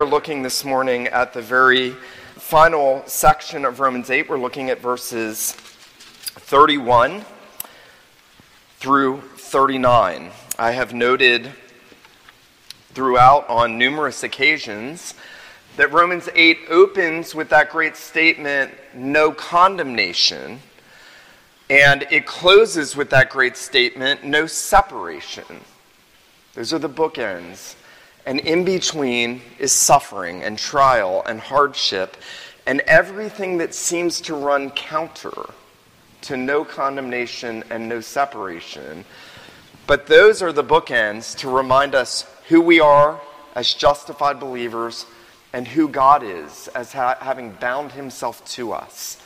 We're looking this morning at the very final section of Romans 8. We're looking at verses 31 through 39. I have noted throughout on numerous occasions that Romans 8 opens with that great statement, no condemnation, and it closes with that great statement, no separation. Those are the bookends. And in between is suffering and trial and hardship and everything that seems to run counter to no condemnation and no separation. But those are the bookends to remind us who we are as justified believers and who God is as having bound himself to us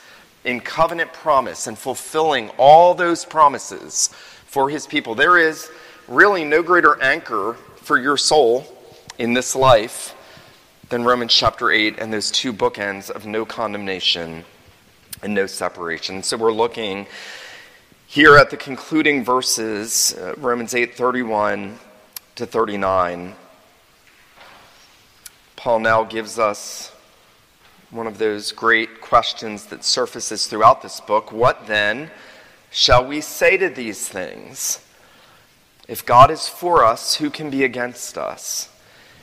in covenant promise and fulfilling all those promises for his people. There is really no greater anchor for your soul in this life than Romans chapter 8 and those two bookends of no condemnation and no separation. So we're looking here at the concluding verses, Romans 8, 31 to 39. Paul now gives us one of those great questions that surfaces throughout this book. What then shall we say to these things? If God is for us, who can be against us?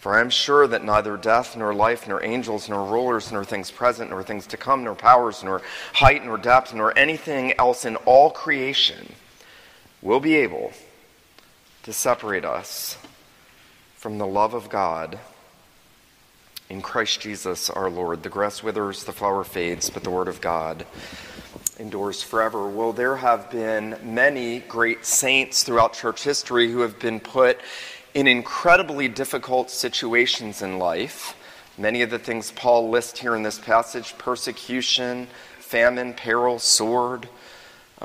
For I am sure that neither death, nor life, nor angels, nor rulers, nor things present, nor things to come, nor powers, nor height, nor depth, nor anything else in all creation will be able to separate us from the love of God in Christ Jesus our Lord. The grass withers, the flower fades, but the word of God endures forever. Well, there have been many great saints throughout church history who have been put in incredibly difficult situations in life. Many of the things Paul lists here in this passage, persecution, famine, peril, sword.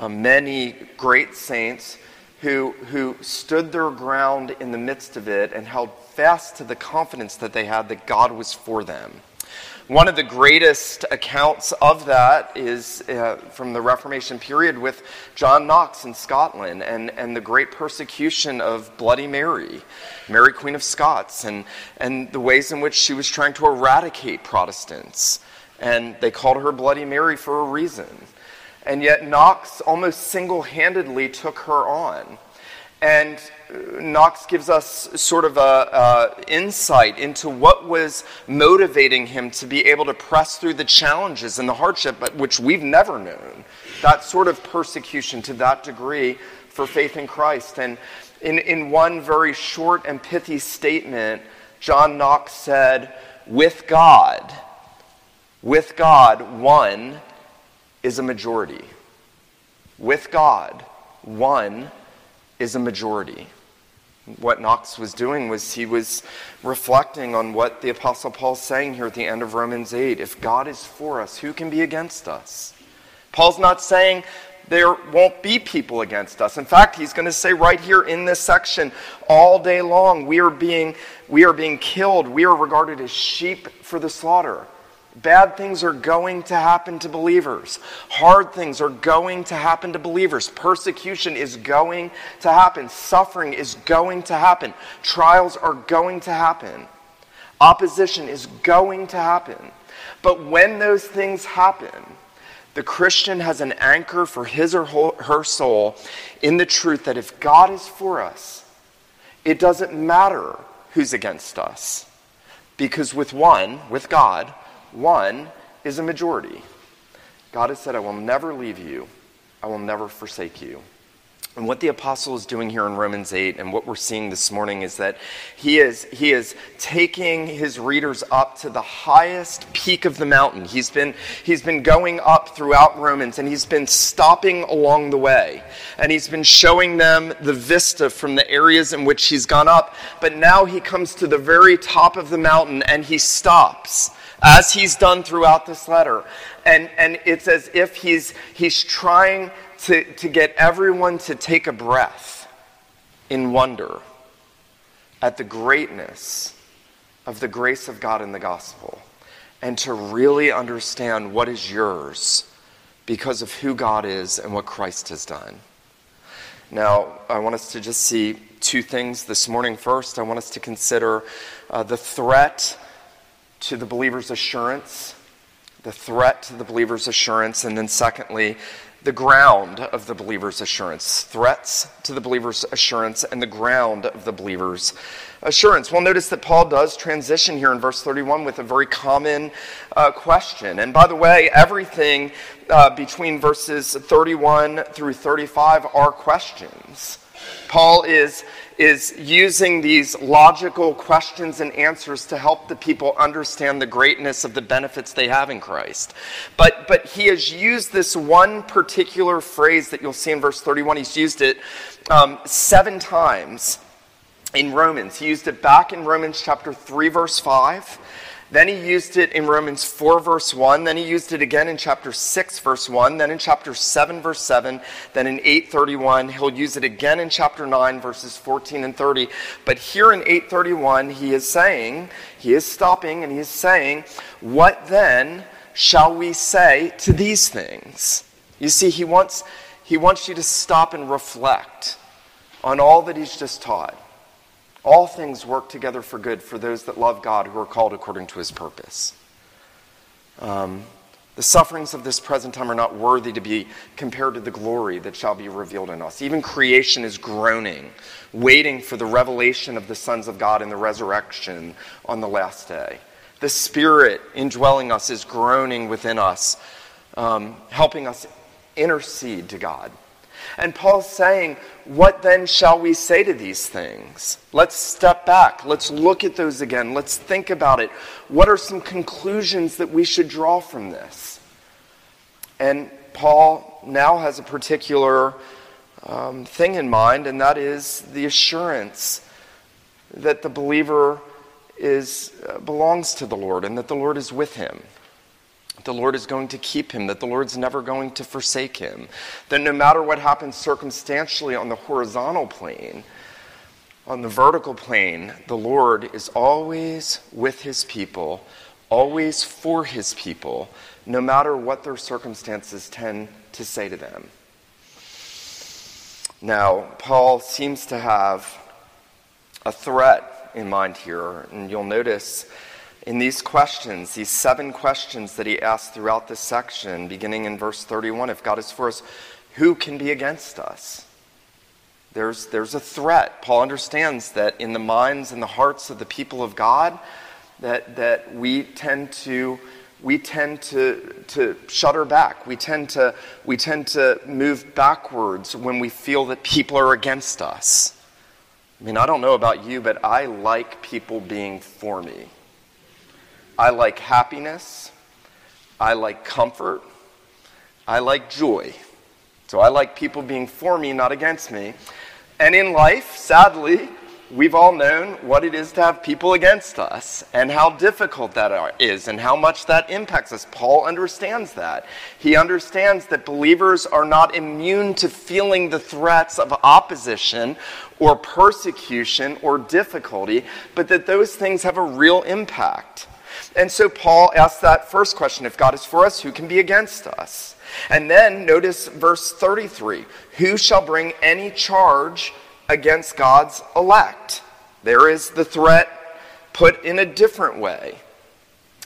Many great saints who stood their ground in the midst of it and held fast to the confidence that they had that God was for them. One of the greatest accounts of that is from the Reformation period with John Knox in Scotland and the great persecution of Bloody Mary, Mary Queen of Scots, and the ways in which she was trying to eradicate Protestants. And they called her Bloody Mary for a reason. And yet Knox almost single-handedly took her on. And Knox gives us sort of an insight into what was motivating him to be able to press through the challenges and the hardship, but which we've never known, that sort of persecution to that degree for faith in Christ. And in one very short and pithy statement, John Knox said, with God, one is a majority. With God, one is a majority. What Knox was doing was he was reflecting on what the Apostle Paul's saying here at the end of Romans 8. If God is for us, who can be against us? Paul's not saying there won't be people against us. In fact, he's going to say right here in this section, all day long, we are being killed. We are regarded as sheep for the slaughter. Bad things are going to happen to believers. Hard things are going to happen to believers. Persecution is going to happen. Suffering is going to happen. Trials are going to happen. Opposition is going to happen. But when those things happen, the Christian has an anchor for his or her soul in the truth that if God is for us, it doesn't matter who's against us. Because with God, one is a majority. God has said, I will never leave you. I will never forsake you. And what the apostle is doing here in Romans 8 and what we're seeing this morning is that he is taking his readers up to the highest peak of the mountain. He's been going up throughout Romans, and he's been stopping along the way. And he's been showing them the vista from the areas in which he's gone up. But now he comes to the very top of the mountain and he stops, as he's done throughout this letter. And it's as if he's trying to get everyone to take a breath in wonder at the greatness of the grace of God in the gospel, and to really understand what is yours because of who God is and what Christ has done. Now, I want us to just see two things this morning. First, I want us to consider the threat to the believer's assurance, and then secondly, the ground of the believer's assurance. Threats to the believer's assurance and the ground of the believer's assurance. Well, notice that Paul does transition here in verse 31 with a very common question. And by the way, everything between verses 31 through 35 are questions. Paul is using these logical questions and answers to help the people understand the greatness of the benefits they have in Christ. But he has used this one particular phrase that you'll see in verse 31. He's used it 7 times in Romans. He used it back in Romans chapter 3, verse 5. Then he used it in Romans 4, verse 1. Then he used it again in chapter 6, verse 1. Then in chapter 7, verse 7. Then in 8:31. He'll use it again in chapter 9, verses 14 and 30. But here in 8:31, he is stopping, and he is saying, what then shall we say to these things? You see, he wants you to stop and reflect on all that he's just taught. All things work together for good for those that love God, who are called according to his purpose. The sufferings of this present time are not worthy to be compared to the glory that shall be revealed in us. Even creation is groaning, waiting for the revelation of the sons of God in the resurrection on the last day. The Spirit indwelling us is groaning within us, helping us intercede to God. And Paul's saying, what then shall we say to these things? Let's step back. Let's look at those again. Let's think about it. What are some conclusions that we should draw from this? And Paul now has a particular thing in mind, and that is the assurance that the believer belongs to the Lord, and that the Lord is with him. The Lord is going to keep him, that the Lord's never going to forsake him, that no matter what happens circumstantially on the horizontal plane, on the vertical plane, the Lord is always with his people, always for his people, no matter what their circumstances tend to say to them. Now, Paul seems to have a threat in mind here, and you'll notice in these questions, these 7 questions that he asked throughout this section, beginning in verse 31, if God is for us, who can be against us? There's a threat. Paul understands that in the minds and the hearts of the people of God, that we tend to shudder back. We tend to move backwards when we feel that people are against us. I mean, I don't know about you, but I like people being for me. I like happiness, I like comfort, I like joy. So I like people being for me, not against me. And in life, sadly, we've all known what it is to have people against us, and how difficult that is, and how much that impacts us. Paul understands that. He understands that believers are not immune to feeling the threats of opposition or persecution or difficulty, but that those things have a real impact. And so Paul asks that first question, if God is for us, who can be against us? And then notice verse 33, who shall bring any charge against God's elect? There is the threat put in a different way.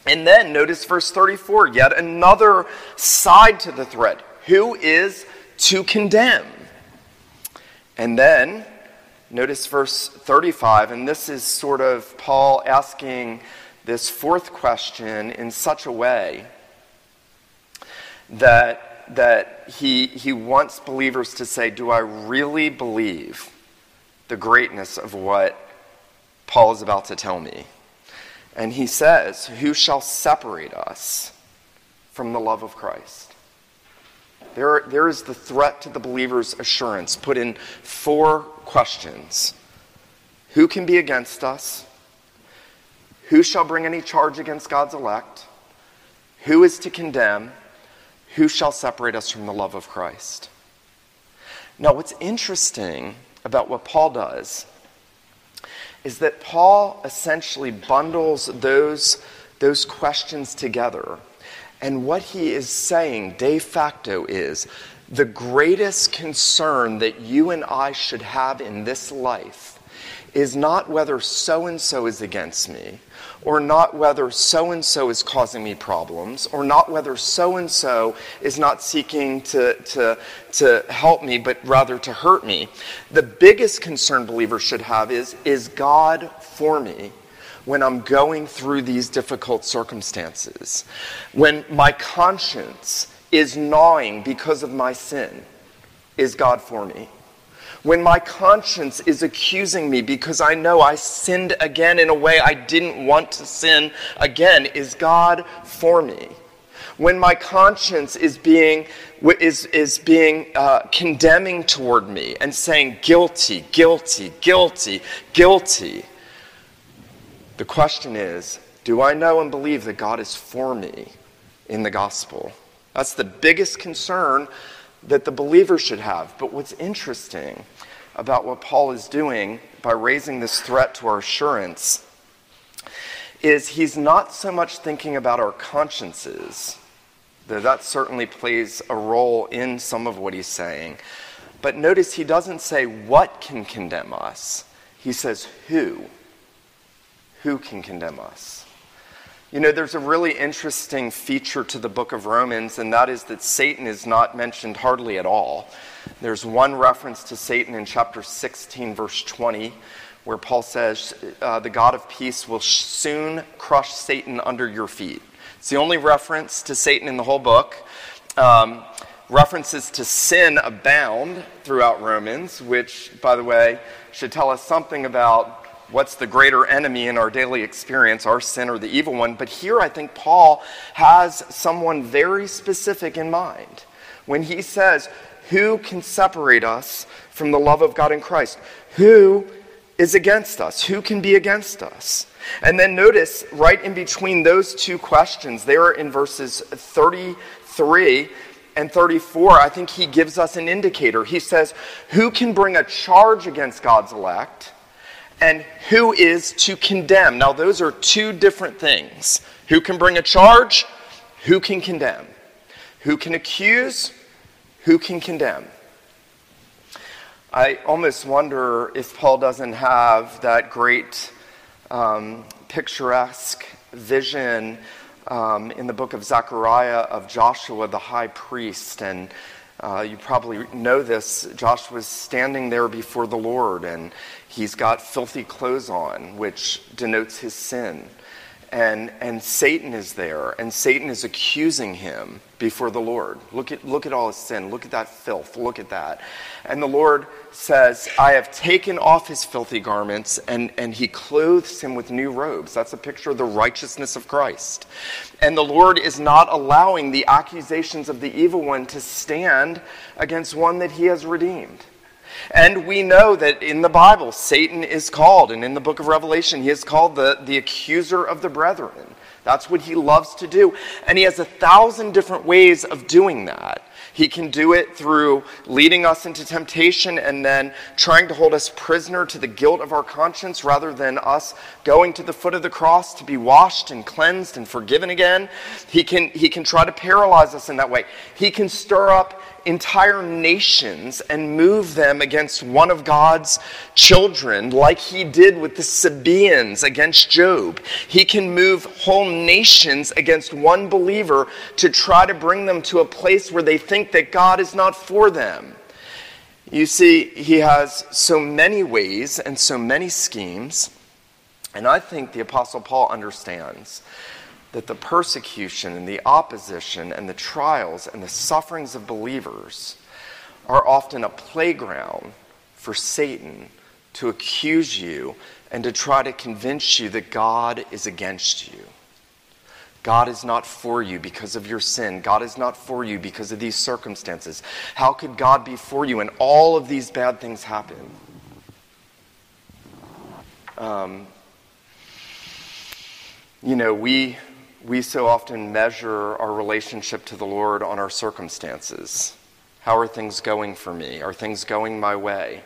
And then notice verse 34, yet another side to the threat, who is to condemn? And then notice verse 35, and this is sort of Paul asking this 4th question in such a way that that he wants believers to say, do I really believe the greatness of what Paul is about to tell me? And he says, who shall separate us from the love of Christ? There is the threat to the believer's assurance put in four questions. Who can be against us? Who shall bring any charge against God's elect? Who is to condemn? Who shall separate us from the love of Christ? Now, what's interesting about what Paul does is that Paul essentially bundles those questions together. And what he is saying de facto is the greatest concern that you and I should have in this life is not whether so-and-so is against me, or not whether so-and-so is causing me problems, or not whether so-and-so is not seeking to help me, but rather to hurt me. The biggest concern believers should have is God for me when I'm going through these difficult circumstances? When my conscience is gnawing because of my sin, is God for me? When my conscience is accusing me because I know I sinned again in a way I didn't want to sin again, is God for me? When my conscience is being condemning toward me and saying guilty, guilty, guilty, guilty, the question is, do I know and believe that God is for me in the gospel? That's the biggest concern that the believer should have. But what's interesting about what Paul is doing by raising this threat to our assurance is he's not so much thinking about our consciences, though that certainly plays a role in some of what he's saying. But notice he doesn't say what can condemn us. He says who. Who can condemn us? You know, there's a really interesting feature to the book of Romans, and that is that Satan is not mentioned hardly at all. There's one reference to Satan in chapter 16, verse 20, where Paul says, the God of peace will soon crush Satan under your feet. It's the only reference to Satan in the whole book. References to sin abound throughout Romans, which, by the way, should tell us something about what's the greater enemy in our daily experience, our sin or the evil one. But here I think Paul has someone very specific in mind when he says, who can separate us from the love of God in Christ? Who is against us? Who can be against us? And then notice right in between those two questions, there in verses 33 and 34, I think he gives us an indicator. He says, who can bring a charge against God's elect? And who is to condemn? Now, those are two different things. Who can bring a charge? Who can condemn? Who can accuse? Who can condemn? I almost wonder if Paul doesn't have that great picturesque vision in the book of Zechariah of Joshua, the high priest. And you probably know this. Joshua's standing there before the Lord, and he's got filthy clothes on, which denotes his sin. And Satan is there, and Satan is accusing him before the Lord. Look at all his sin. Look at that filth. Look at that. And the Lord says, I have taken off his filthy garments, and he clothes him with new robes. That's a picture of the righteousness of Christ. And the Lord is not allowing the accusations of the evil one to stand against one that he has redeemed. And we know that in the Bible, Satan is called, and in the book of Revelation, he is called the accuser of the brethren. That's what he loves to do. And he has 1,000 different ways of doing that. He can do it through leading us into temptation and then trying to hold us prisoner to the guilt of our conscience rather than us going to the foot of the cross to be washed and cleansed and forgiven again. He can try to paralyze us in that way. He can stir up entire nations and move them against one of God's children, like he did with the Sabaeans against Job. He can move whole nations against one believer to try to bring them to a place where they think that God is not for them. You see, he has so many ways and so many schemes, and I think the Apostle Paul understands that the persecution and the opposition and the trials and the sufferings of believers are often a playground for Satan to accuse you and to try to convince you that God is against you. God is not for you because of your sin. God is not for you because of these circumstances. How could God be for you when all of these bad things happen? We so often measure our relationship to the Lord on our circumstances. How are things going for me? Are things going my way?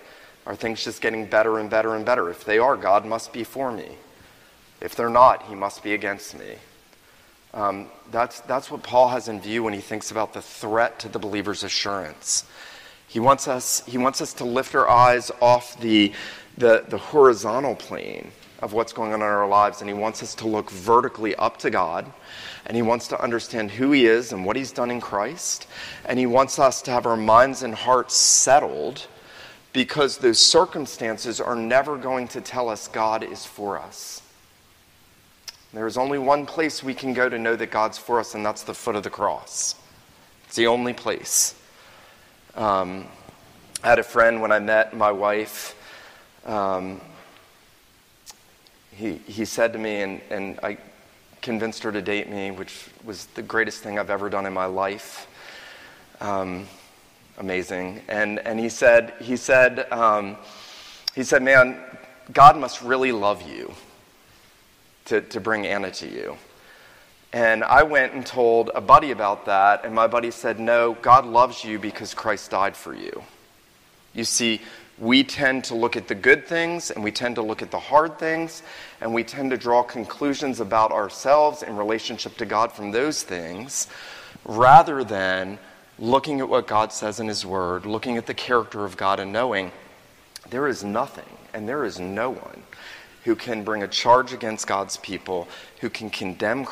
Are things just getting better and better and better? If they are, God must be for me. If they're not, he must be against me. That's what Paul has in view when he thinks about the threat to the believer's assurance. He wants us to lift our eyes off the horizontal plane of what's going on in our lives, and he wants us to look vertically up to God, and he wants to understand who he is and what he's done in Christ, and he wants us to have our minds and hearts settled because those circumstances are never going to tell us God is for us. There is only one place we can go to know that God's for us, and that's the foot of the cross. It's the only place. I had a friend when I met my wife. He said to me, and I convinced her to date me, which was the greatest thing I've ever done in my life. Amazing. And he said, man, God must really love you to bring Anna to you. And I went and told a buddy about that, and my buddy said, no, God loves you because Christ died for you. You see, we tend to look at the good things, and we tend to look at the hard things, and we tend to draw conclusions about ourselves in relationship to God from those things, rather than looking at what God says in his word, looking at the character of God, and knowing there is nothing and there is no one who can bring a charge against God's people, who can condemn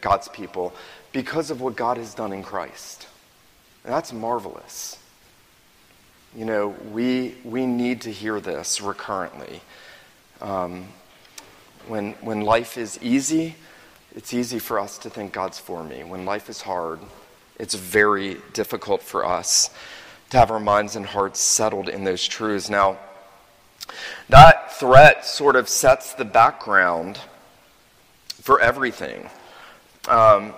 God's people because of what God has done in Christ. And that's marvelous. We need to hear this recurrently. When life is easy, it's easy for us to think God's for me. When life is hard, it's very difficult for us to have our minds and hearts settled in those truths. Now, that threat sort of sets the background for everything. Now,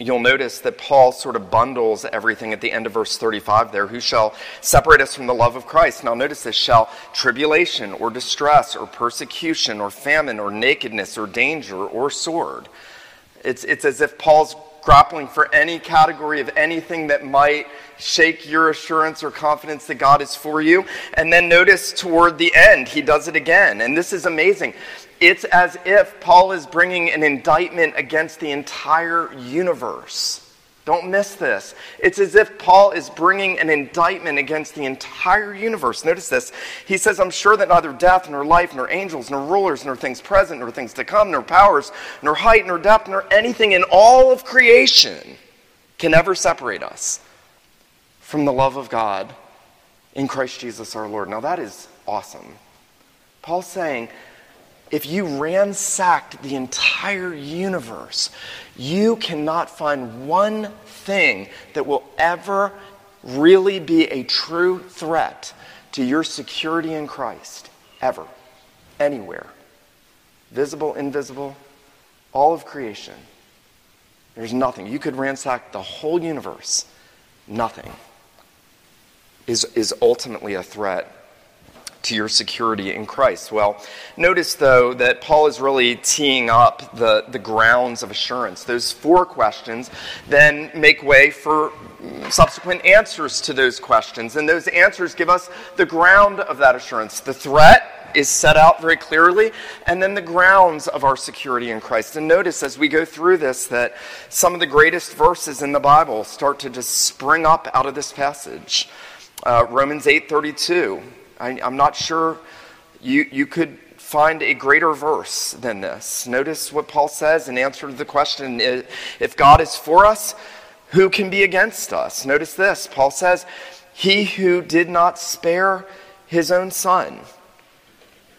you'll notice that Paul sort of bundles everything at the end of verse 35 there. Who shall separate us from the love of Christ? Now notice this, shall tribulation or distress or persecution or famine or nakedness or danger or sword? It's as if Paul's grappling for any category of anything that might shake your assurance or confidence that God is for you. And then notice toward the end, he does it again. And this is amazing. It's as if Paul is bringing an indictment against the entire universe. Don't miss this. It's as if Paul is bringing an indictment against the entire universe. Notice this. He says, I'm sure that neither death, nor life, nor angels, nor rulers, nor things present, nor things to come, nor powers, nor height, nor depth, nor anything in all of creation can ever separate us from the love of God in Christ Jesus our Lord. Now that is awesome. Paul's saying, if you ransacked the entire universe, you cannot find one thing that will ever really be a true threat to your security in Christ, ever, anywhere. Visible, invisible, all of creation. There's nothing. You could ransack the whole universe. Nothing is ultimately a threat to your security in Christ. Well, notice though that Paul is really teeing up the grounds of assurance. Those four questions then make way for subsequent answers to those questions, and those answers give us the ground of that assurance. The threat is set out very clearly, and then the grounds of our security in Christ. And notice as we go through this that some of the greatest verses in the Bible start to just spring up out of this passage. Romans 8:32. I'm not sure you could find a greater verse than this. Notice what Paul says in answer to the question, if God is for us, who can be against us? Notice this, Paul says, he who did not spare his own son,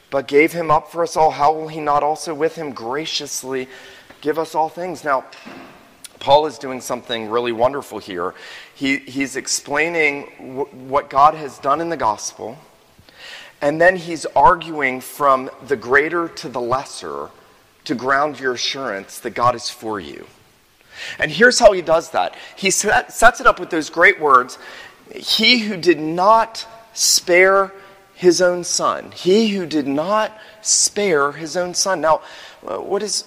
but gave him up for us all, how will he not also with him graciously give us all things? Now, Paul is doing something really wonderful here. He's explaining what God has done in the gospel, and then he's arguing from the greater to the lesser to ground your assurance that God is for you. And here's how he does that. He sets it up with those great words, he who did not spare his own son. He who did not spare his own son. Now, what is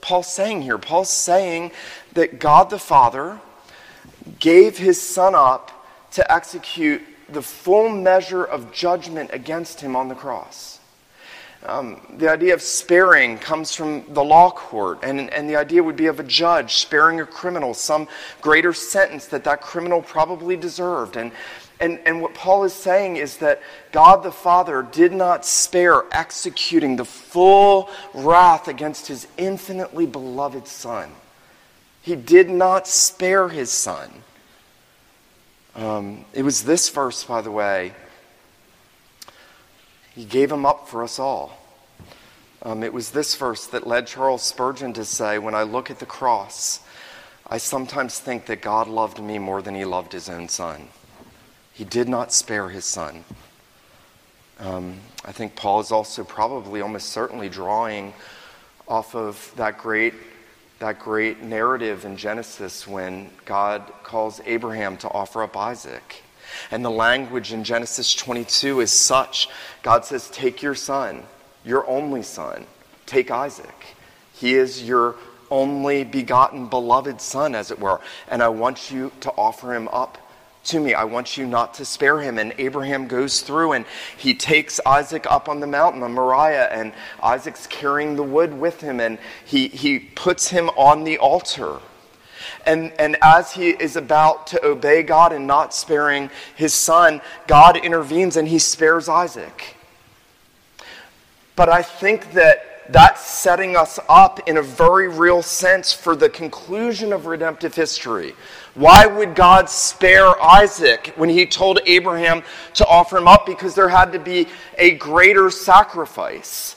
Paul saying here? Paul's saying that God the Father gave his son up to execute the full measure of judgment against him on the cross. The idea of sparing comes from the law court, and the idea would be of a judge sparing a criminal some greater sentence that criminal probably deserved. And what Paul is saying is that God the Father did not spare executing the full wrath against his infinitely beloved Son. He did not spare his Son. It was this verse, by the way. He gave him up for us all. It was this verse that led Charles Spurgeon to say, when I look at the cross, I sometimes think that God loved me more than he loved his own son. He did not spare his son. I think Paul is also probably almost certainly drawing off of that great narrative in Genesis when God calls Abraham to offer up Isaac. And the language in Genesis 22 is such. God says, take your son, your only son. Take Isaac. He is your only begotten beloved son, as it were. And I want you to offer him up to me. I want you not to spare him. And Abraham goes through and he takes Isaac up on the mountain, on Moriah. And Isaac's carrying the wood with him. And he puts him on the altar. And as he is about to obey God and not sparing his son, God intervenes and he spares Isaac. But I think that's setting us up in a very real sense for the conclusion of redemptive history. Why would God spare Isaac when he told Abraham to offer him up? Because there had to be a greater sacrifice.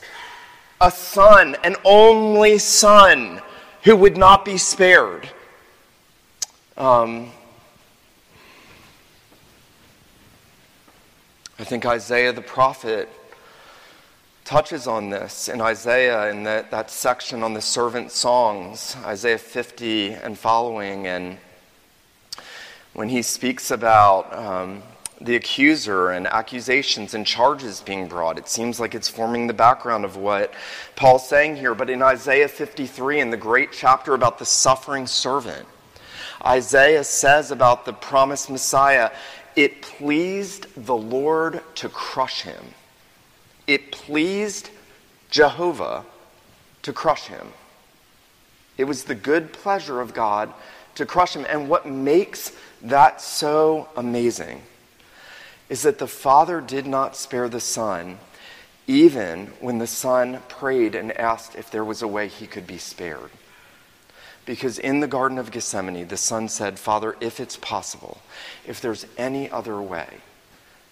A son, an only son, who would not be spared. I think Isaiah the prophet touches on this in Isaiah in that section on the servant songs, Isaiah 50 and following, and when he speaks about the accuser and accusations and charges being brought. It seems like it's forming the background of what Paul's saying here, but in Isaiah 53, in the great chapter about the suffering servant, Isaiah says about the promised Messiah, it pleased the Lord to crush him. It pleased Jehovah to crush him. It was the good pleasure of God to crush him. And what makes that so amazing is that the Father did not spare the Son, even when the Son prayed and asked if there was a way he could be spared. Because in the Garden of Gethsemane, the Son said, Father, if it's possible, if there's any other way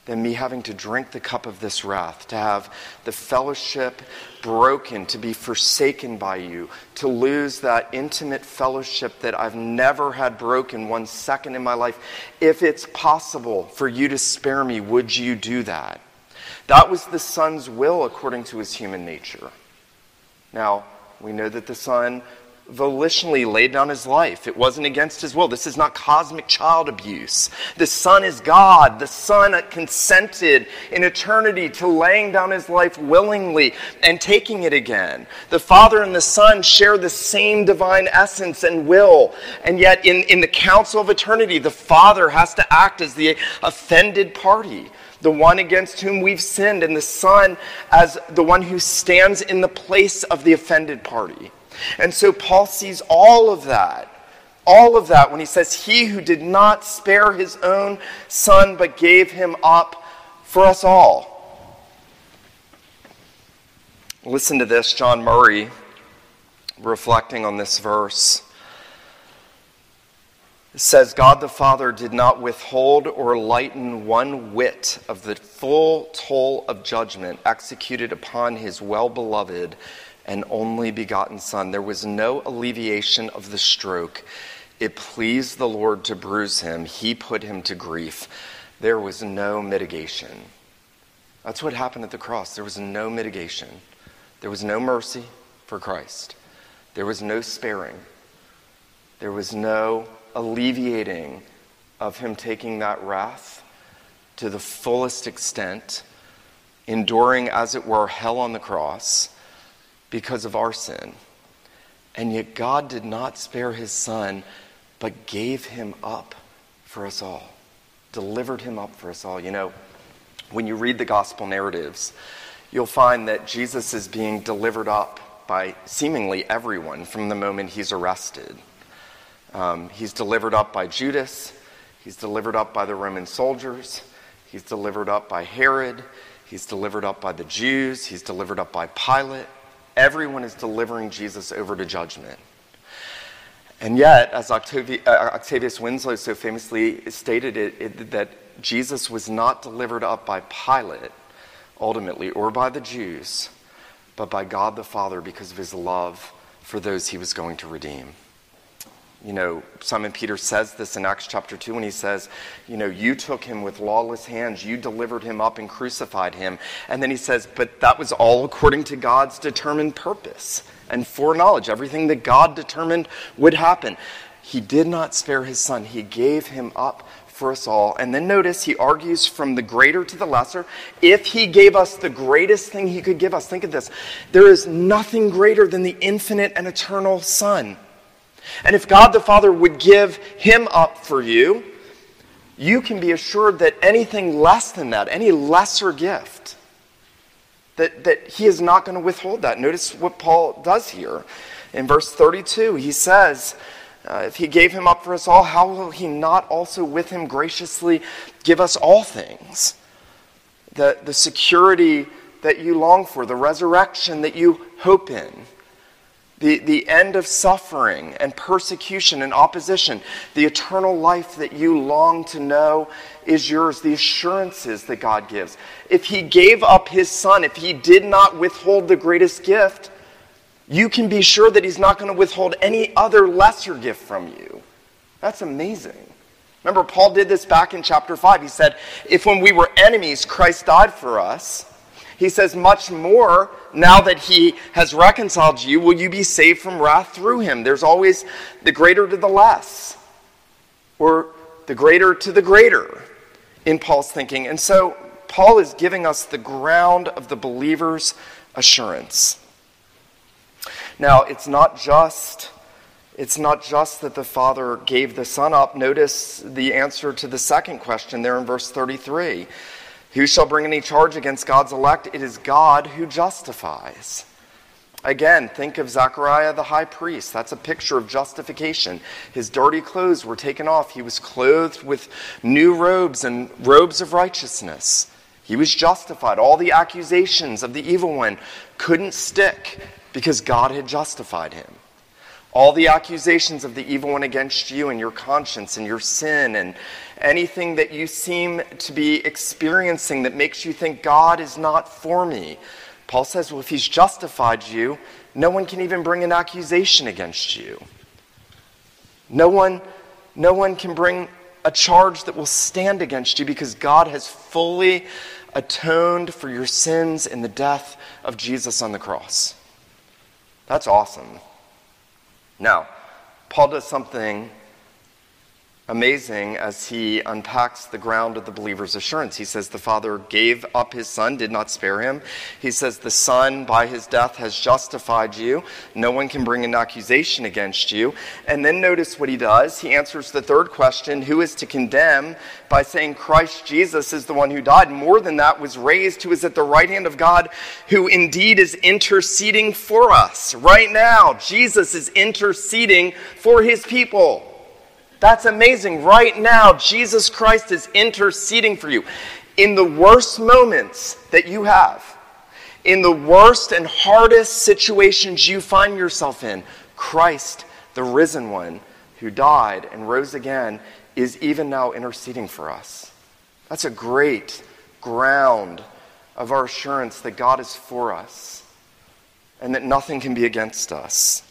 than me having to drink the cup of this wrath, to have the fellowship broken, to be forsaken by you, to lose that intimate fellowship that I've never had broken one second in my life, if it's possible for you to spare me, would you do that? That was the Son's will according to his human nature. Now, we know that the Son volitionally laid down his life. It wasn't against his will. This is not cosmic child abuse. The Son is God. The Son consented in eternity to laying down his life willingly and taking it again. The Father and the Son share the same divine essence and will, and yet in the council of eternity, the Father has to act as the offended party, the one against whom we've sinned, and the Son as the one who stands in the place of the offended party. And so Paul sees all of that when he says, he who did not spare his own son, but gave him up for us all. Listen to this, John Murray, reflecting on this verse. It says, God the Father did not withhold or lighten one whit of the full toll of judgment executed upon his well-beloved and only begotten Son. There was no alleviation of the stroke. It pleased the Lord to bruise him. He put him to grief. There was no mitigation. That's what happened at the cross. There was no mitigation. There was no mercy for Christ. There was no sparing. There was no alleviating of him taking that wrath to the fullest extent, enduring, as it were, hell on the cross because of our sin. And yet God did not spare his Son, but gave him up for us all, delivered him up for us all. You know, when you read the gospel narratives, you'll find that Jesus is being delivered up by seemingly everyone from the moment he's arrested. He's delivered up by Judas. He's delivered up by the Roman soldiers. He's delivered up by Herod. He's delivered up by the Jews. He's delivered up by Pilate. Everyone is delivering Jesus over to judgment. And yet, as Octavius Winslow so famously stated it, that Jesus was not delivered up by Pilate, ultimately, or by the Jews, but by God the Father because of his love for those he was going to redeem. You know, Simon Peter says this in Acts chapter 2 when he says, you know, you took him with lawless hands, you delivered him up and crucified him. And then he says, but that was all according to God's determined purpose and foreknowledge, everything that God determined would happen. He did not spare his Son. He gave him up for us all. And then notice he argues from the greater to the lesser. If he gave us the greatest thing he could give us, think of this, there is nothing greater than the infinite and eternal Son. And if God the Father would give him up for you, you can be assured that anything less than that, any lesser gift, that he is not going to withhold that. Notice what Paul does here. In verse 32, he says, if he gave him up for us all, how will he not also with him graciously give us all things? The security that you long for, the resurrection that you hope in, the end of suffering and persecution and opposition, the eternal life that you long to know is yours, the assurances that God gives. If he gave up his Son, if he did not withhold the greatest gift, you can be sure that he's not going to withhold any other lesser gift from you. That's amazing. Remember, Paul did this back in chapter 5. He said, if when we were enemies, Christ died for us, he says, much more, now that he has reconciled you, will you be saved from wrath through him. There's always the greater to the less, or the greater to the greater in Paul's thinking. And so Paul is giving us the ground of the believer's assurance. Now, it's not just that the Father gave the Son up. Notice the answer to the second question there in verse 33. Who shall bring any charge against God's elect? It is God who justifies. Again, think of Zechariah the high priest. That's a picture of justification. His dirty clothes were taken off. He was clothed with new robes and robes of righteousness. He was justified. All the accusations of the evil one couldn't stick because God had justified him. All the accusations of the evil one against you and your conscience and your sin and anything that you seem to be experiencing that makes you think God is not for me. Paul says, well, if he's justified you, no one can even bring an accusation against you. No one can bring a charge that will stand against you because God has fully atoned for your sins in the death of Jesus on the cross. That's awesome. Now, Paul does something amazing as he unpacks the ground of the believer's assurance. He says the Father gave up his Son, did not spare him. He says the Son, by his death, has justified you. No one can bring an accusation against you. And then notice what he does. He answers the third question, who is to condemn, by saying Christ Jesus is the one who died. More than that, was raised, who is at the right hand of God, who indeed is interceding for us. Right now, Jesus is interceding for his people. That's amazing. Right now, Jesus Christ is interceding for you. In the worst moments that you have, in the worst and hardest situations you find yourself in, Christ, the risen one, who who died and rose again, is even now interceding for us. That's a great ground of our assurance that God is for us and that nothing can be against us.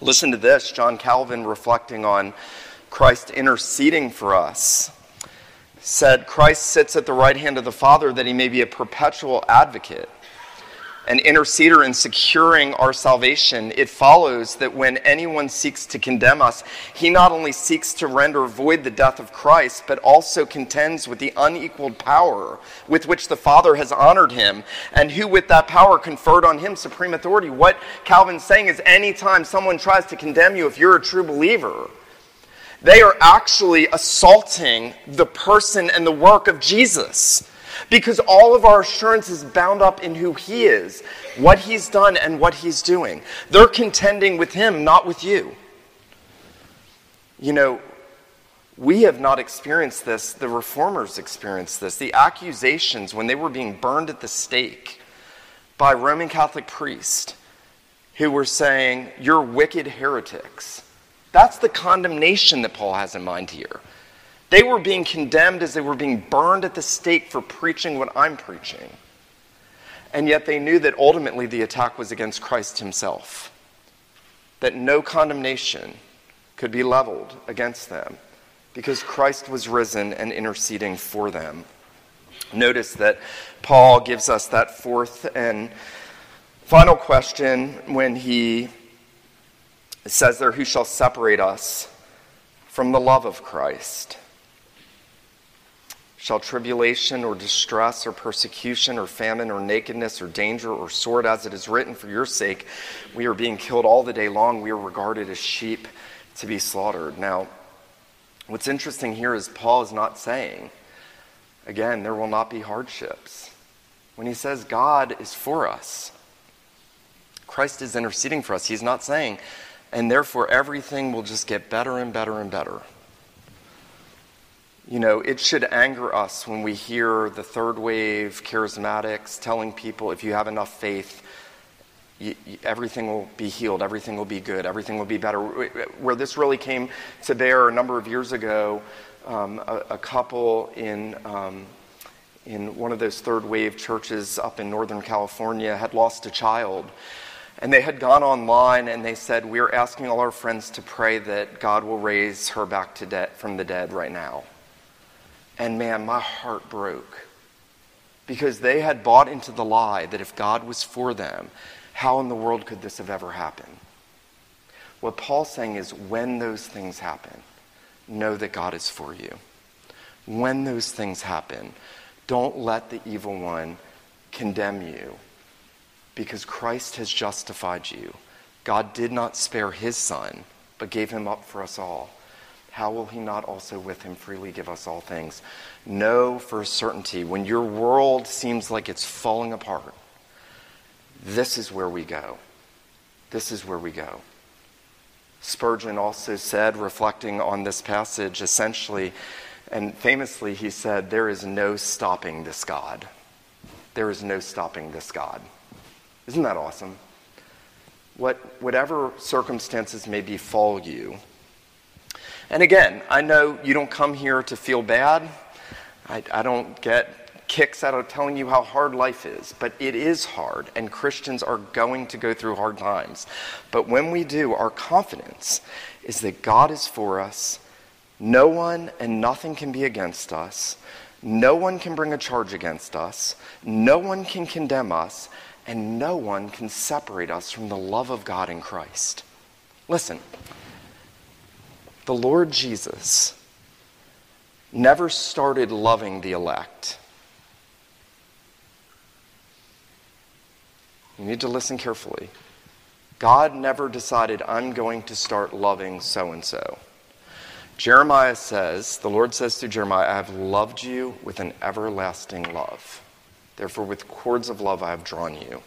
Listen to this, John Calvin, reflecting on Christ interceding for us, said, "Christ sits at the right hand of the Father that he may be a perpetual advocate, an interceder in securing our salvation. It follows that when anyone seeks to condemn us, he not only seeks to render void the death of Christ, but also contends with the unequaled power with which the Father has honored him, and who with that power conferred on him supreme authority." What Calvin's saying is, anytime someone tries to condemn you, if you're a true believer, they are actually assaulting the person and the work of Jesus, because all of our assurance is bound up in who he is, what he's done, and what he's doing. They're contending with him, not with you. You know, we have not experienced this. The reformers experienced this. The accusations when they were being burned at the stake by Roman Catholic priests who were saying, "You're wicked heretics." That's the condemnation that Paul has in mind here. They were being condemned as they were being burned at the stake for preaching what I'm preaching. And yet they knew that ultimately the attack was against Christ himself, that no condemnation could be leveled against them because Christ was risen and interceding for them. Notice that Paul gives us that fourth and final question when he It says there, "Who shall separate us from the love of Christ? Shall tribulation or distress or persecution or famine or nakedness or danger or sword, as it is written, for your sake we are being killed all the day long. We are regarded as sheep to be slaughtered." Now, what's interesting here is Paul is not saying, again, there will not be hardships. When he says God is for us, Christ is interceding for us, he's not saying, and therefore everything will just get better and better and better. You know, it should anger us when we hear the third wave charismatics telling people, if you have enough faith, everything will be healed, everything will be good, everything will be better. Where this really came to bear a number of years ago, a couple in one of those third wave churches up in Northern California had lost a child. And they had gone online and they said, "We're asking all our friends to pray that God will raise her back to from the dead right now." And man, my heart broke, because they had bought into the lie that if God was for them, how in the world could this have ever happened? What Paul's saying is, when those things happen, know that God is for you. When those things happen, don't let the evil one condemn you, because Christ has justified you. God did not spare his son, but gave him up for us all. How will he not also with him freely give us all things? Know for certainty, when your world seems like it's falling apart, this is where we go. This is where we go. Spurgeon also said, reflecting on this passage essentially, and famously he said, "There is no stopping this God. There is no stopping this God." Isn't that awesome? Whatever circumstances may befall you. And again, I know you don't come here to feel bad. I don't get kicks out of telling you how hard life is, but it is hard, and Christians are going to go through hard times. But when we do, our confidence is that God is for us. No one and nothing can be against us. No one can bring a charge against us. No one can condemn us. And no one can separate us from the love of God in Christ. Listen, the Lord Jesus never started loving the elect. You need to listen carefully. God never decided, "I'm going to start loving so-and-so." Jeremiah says, the Lord says to Jeremiah, "I have loved you with an everlasting love. Therefore, with cords of love I have drawn you."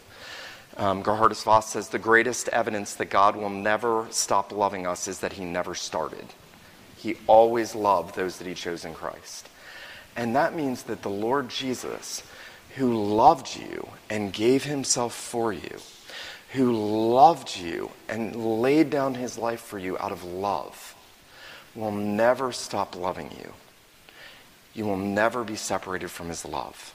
Gerhardus Voss says, the greatest evidence that God will never stop loving us is that he never started. He always loved those that he chose in Christ. And that means that the Lord Jesus, who loved you and gave himself for you, who loved you and laid down his life for you out of love, will never stop loving you. You will never be separated from his love.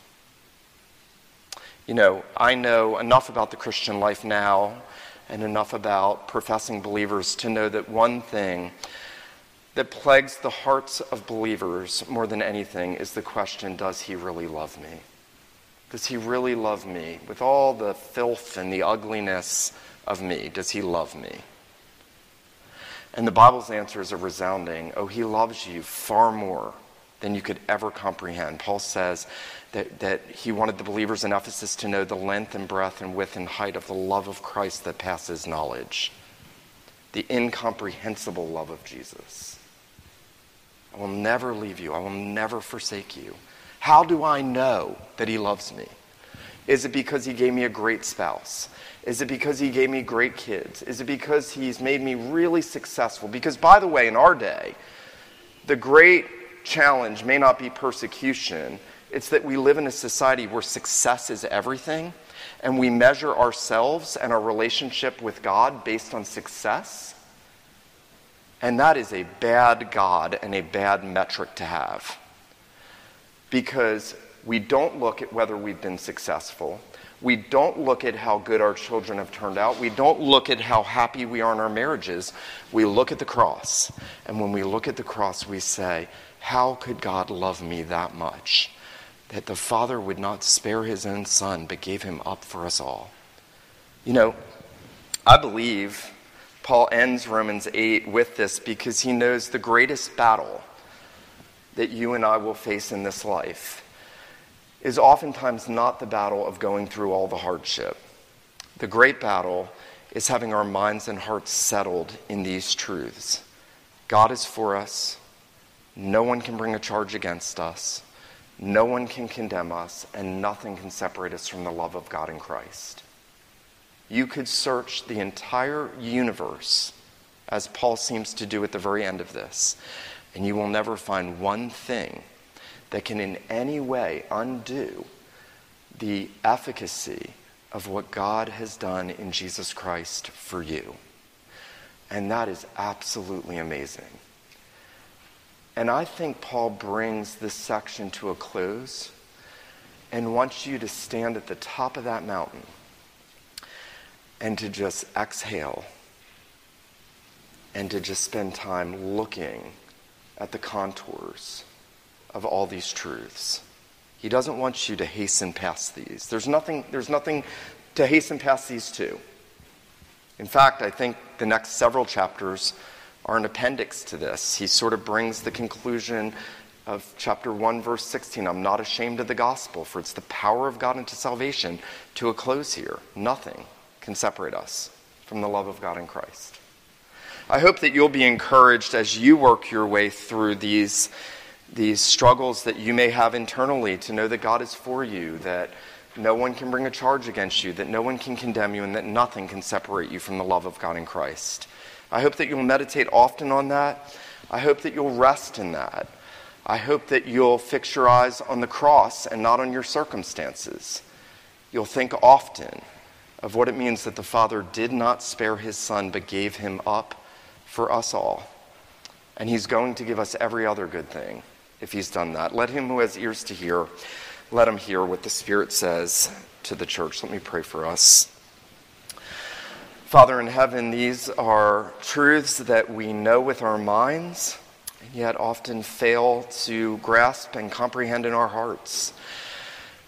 You know, I know enough about the Christian life now and enough about professing believers to know that one thing that plagues the hearts of believers more than anything is the question, does he really love me? Does he really love me? With all the filth and the ugliness of me, does he love me? And the Bible's answers are resounding. Oh, he loves you far more than you could ever comprehend. Paul says that he wanted the believers in Ephesus to know the length and breadth and width and height of the love of Christ that passes knowledge. The incomprehensible love of Jesus. I will never leave you. I will never forsake you. How do I know that he loves me? Is it because he gave me a great spouse? Is it because he gave me great kids? Is it because he's made me really successful? Because, by the way, in our day, the great challenge may not be persecution. It's that we live in a society where success is everything, and we measure ourselves and our relationship with God based on success. And that is a bad God and a bad metric to have. Because we don't look at whether we've been successful. We don't look at how good our children have turned out. We don't look at how happy we are in our marriages. We look at the cross. And when we look at the cross, we say, how could God love me that much? That the Father would not spare his own Son, but gave him up for us all. You know, I believe Paul ends Romans 8 with this because he knows the greatest battle that you and I will face in this life is oftentimes not the battle of going through all the hardship. The great battle is having our minds and hearts settled in these truths. God is for us. No one can bring a charge against us. No one can condemn us, and nothing can separate us from the love of God in Christ. You could search the entire universe, as Paul seems to do at the very end of this, and you will never find one thing that can in any way undo the efficacy of what God has done in Jesus Christ for you. And that is absolutely amazing. And I think Paul brings this section to a close and wants you to stand at the top of that mountain and to just exhale and to just spend time looking at the contours of all these truths. He doesn't want you to hasten past these. There's nothing to hasten past these two. In fact, I think the next several chapters are an appendix to this. He sort of brings the conclusion of chapter 1, verse 16, I'm not ashamed of the gospel, for it's the power of God unto salvation, to a close here. Nothing can separate us from the love of God in Christ. I hope that you'll be encouraged as you work your way through these struggles that you may have internally, to know that God is for you, that no one can bring a charge against you, that no one can condemn you, and that nothing can separate you from the love of God in Christ. I hope that you'll meditate often on that. I hope that you'll rest in that. I hope that you'll fix your eyes on the cross and not on your circumstances. You'll think often of what it means that the Father did not spare his Son, but gave him up for us all. And he's going to give us every other good thing if he's done that. Let him who has ears to hear, let him hear what the Spirit says to the church. Let me pray for us. Father in heaven, these are truths that we know with our minds, and yet often fail to grasp and comprehend in our hearts.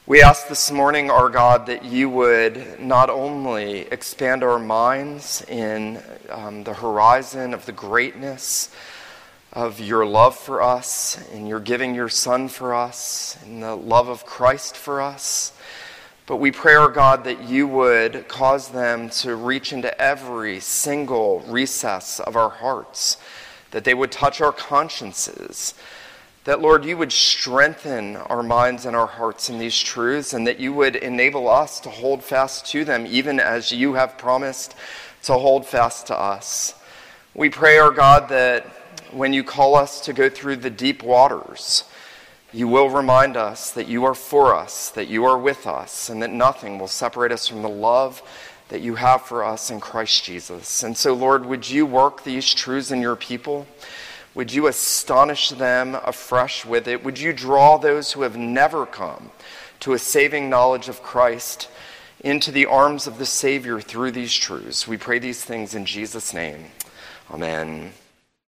We ask this morning, our God, that you would not only expand our minds in the horizon of the greatness of your love for us, in your giving your Son for us, in the love of Christ for us, but we pray, our God, that you would cause them to reach into every single recess of our hearts, that they would touch our consciences, that, Lord, you would strengthen our minds and our hearts in these truths, and that you would enable us to hold fast to them, even as you have promised to hold fast to us. We pray, our God, that when you call us to go through the deep waters, you will remind us that you are for us, that you are with us, and that nothing will separate us from the love that you have for us in Christ Jesus. And so, Lord, would you work these truths in your people? Would you astonish them afresh with it? Would you draw those who have never come to a saving knowledge of Christ into the arms of the Savior through these truths? We pray these things in Jesus' name. Amen.